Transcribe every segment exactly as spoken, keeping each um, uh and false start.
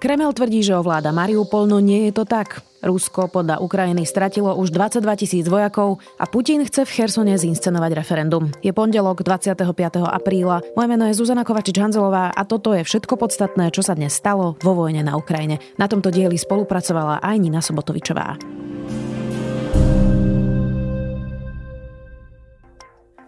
Kremel tvrdí, že ovláda Mariupol, no nie je to tak. Rusko podľa Ukrajiny stratilo už dvadsaťdva tisíc vojakov a Putin chce v Chersone zinscenovať referendum. Je pondelok dvadsiateho piateho apríla. Moje meno je Zuzana Kovačič-Hanzelová a toto je všetko podstatné, čo sa dnes stalo vo vojne na Ukrajine. Na tomto dieli spolupracovala aj Nina Sobotovičová.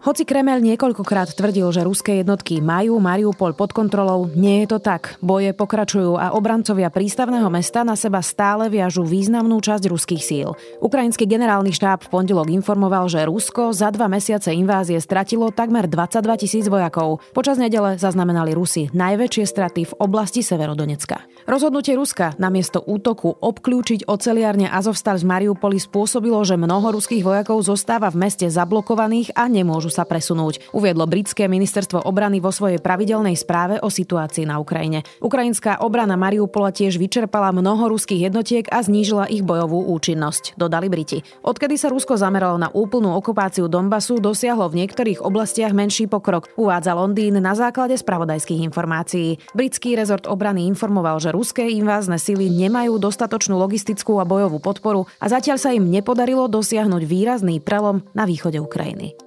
Hoci Kremel niekoľkokrát tvrdil, že ruské jednotky majú Mariupol pod kontrolou, nie je to tak. Boje pokračujú a obrancovia prístavného mesta na seba stále viažu významnú časť ruských síl. Ukrajinský generálny štáb v pondelok informoval, že Rusko za dva mesiace invázie stratilo takmer dvadsaťdva tisíc vojakov. Počas nedele zaznamenali Rusi najväčšie straty v oblasti Severodonecka. Rozhodnutie Ruska namiesto útoku obklúčiť oceliarne Azovstal v Mariupoli spôsobilo, že mnoho ruských vojakov zostáva v meste zablokovaných a nemôžu sa presunúť, uviedlo britské ministerstvo obrany vo svojej pravidelnej správe o situácii na Ukrajine. Ukrajinská obrana Mariupola tiež vyčerpala mnoho ruských jednotiek a znížila ich bojovú účinnosť, dodali Briti. Odkedy sa Rusko zameralo na úplnú okupáciu Donbasu, dosiahlo v niektorých oblastiach menší pokrok, uvádza Londýn na základe spravodajských informácií. Britský rezort obrany informoval, že ruské invázne sily nemajú dostatočnú logistickú a bojovú podporu a zatiaľ sa im nepodarilo dosiahnuť výrazný prelom na východe Ukrajiny.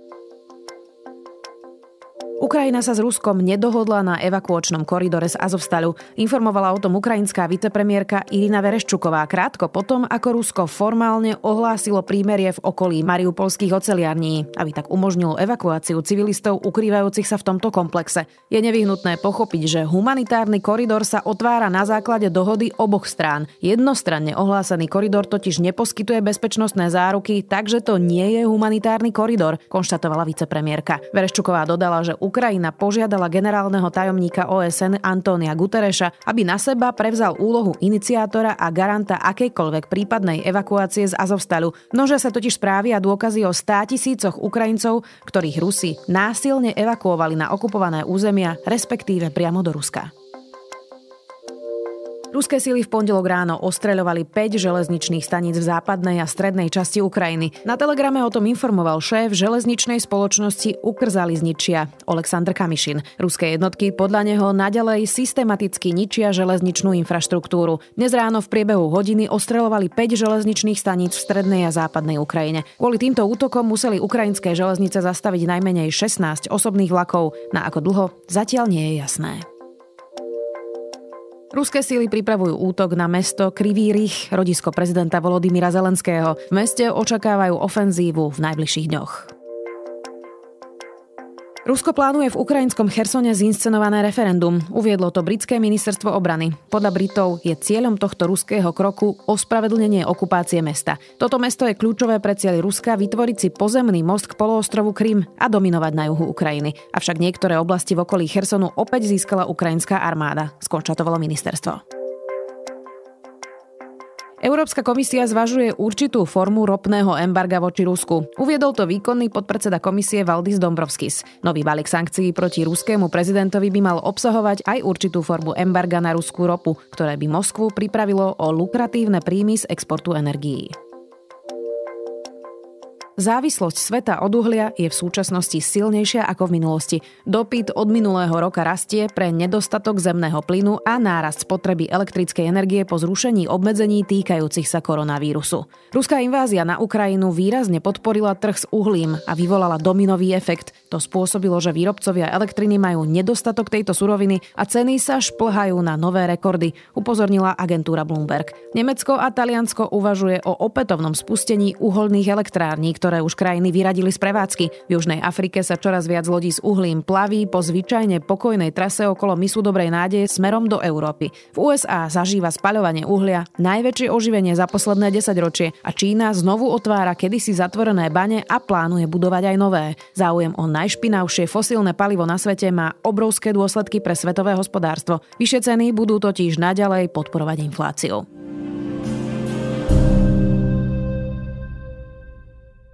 Ukrajina sa s Ruskom nedohodla na evakuačnom koridore z Azovstalu. Informovala o tom ukrajinská vicepremiérka Irina Vereščuková krátko potom, ako Rusko formálne ohlásilo prímerie v okolí mariupolských oceliarní, aby tak umožnilo evakuáciu civilistov ukrývajúcich sa v tomto komplexe. Je nevyhnutné pochopiť, že humanitárny koridor sa otvára na základe dohody oboch strán. Jednostranne ohlásený koridor totiž neposkytuje bezpečnostné záruky, takže to nie je humanitárny koridor, konštatovala vicepremiérka. Vereščuková dodala, že Ukrajina požiadala generálneho tajomníka O S N Antónia Guterreša, aby na seba prevzal úlohu iniciátora a garanta akejkoľvek prípadnej evakuácie z Azovstalu. Množia sa totiž správy a dôkazy o státisícoch Ukrajincov, ktorých Rusi násilne evakuovali na okupované územia, respektíve priamo do Ruska. Ruské síly v pondelok ráno ostreľovali päť železničných staníc v západnej a strednej časti Ukrajiny. Na telegrame o tom informoval šéf železničnej spoločnosti Ukrzaliznycia Oleksandr Kamišin. Ruské jednotky podľa neho naďalej systematicky ničia železničnú infraštruktúru. Dnes ráno v priebehu hodiny ostreľovali päť železničných staníc v strednej a západnej Ukrajine. Kvôli týmto útokom museli ukrajinské železnice zastaviť najmenej šestnásť osobných vlakov. Na ako dlho zatiaľ nie je jasné. Ruské síly pripravujú útok na mesto Kryvyj Rih, rodisko prezidenta Volodymyra Zelenského. V meste očakávajú ofenzívu v najbližších dňoch. Rusko plánuje v ukrajinskom Chersone zinscenované referendum, uviedlo to britské ministerstvo obrany. Podľa Britov je cieľom tohto ruského kroku ospravedlnenie okupácie mesta. Toto mesto je kľúčové pre cieľ Ruska vytvoriť si pozemný most k poloostrovu Krym a dominovať na juhu Ukrajiny. Avšak niektoré oblasti v okolí Chersonu opäť získala ukrajinská armáda, skonštatovalo ministerstvo. Európska komisia zvažuje určitú formu ropného embarga voči Rusku. Uviedol to výkonný podpredseda komisie Valdis Dombrovskis. Nový balík sankcií proti ruskému prezidentovi by mal obsahovať aj určitú formu embarga na ruskú ropu, ktoré by Moskvu pripravilo o lukratívne príjmy z exportu energií. Závislosť sveta od uhlia je v súčasnosti silnejšia ako v minulosti. Dopyt od minulého roka rastie pre nedostatok zemného plynu a nárast spotreby elektrickej energie po zrušení obmedzení týkajúcich sa koronavírusu. Ruská invázia na Ukrajinu výrazne podporila trh s uhlím a vyvolala dominový efekt. To spôsobilo, že výrobcovia elektriny majú nedostatok tejto suroviny a ceny sa šplhajú na nové rekordy, upozornila agentúra Bloomberg. Nemecko a Taliansko uvažuje o opätovnom spustení uholných elektrární, ktoré už krajiny vyradili z prevádzky. V Južnej Afrike sa čoraz viac lodí s uhlím plaví po zvyčajne pokojnej trase okolo mysu Dobrej nádeje smerom do Európy. V U S A zažíva spaľovanie uhlia najväčšie oživenie za posledné desaťročie a Čína znovu otvára kedysi zatvorené bane a plánuje budovať aj nové. Záujem o najšpinavšie fosílne palivo na svete má obrovské dôsledky pre svetové hospodárstvo. Vyššie ceny budú totiž naďalej podporovať infláciu.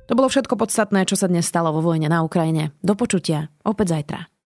To bolo všetko podstatné, čo sa dnes stalo vo vojne na Ukrajine. Do počutia, opäť zajtra.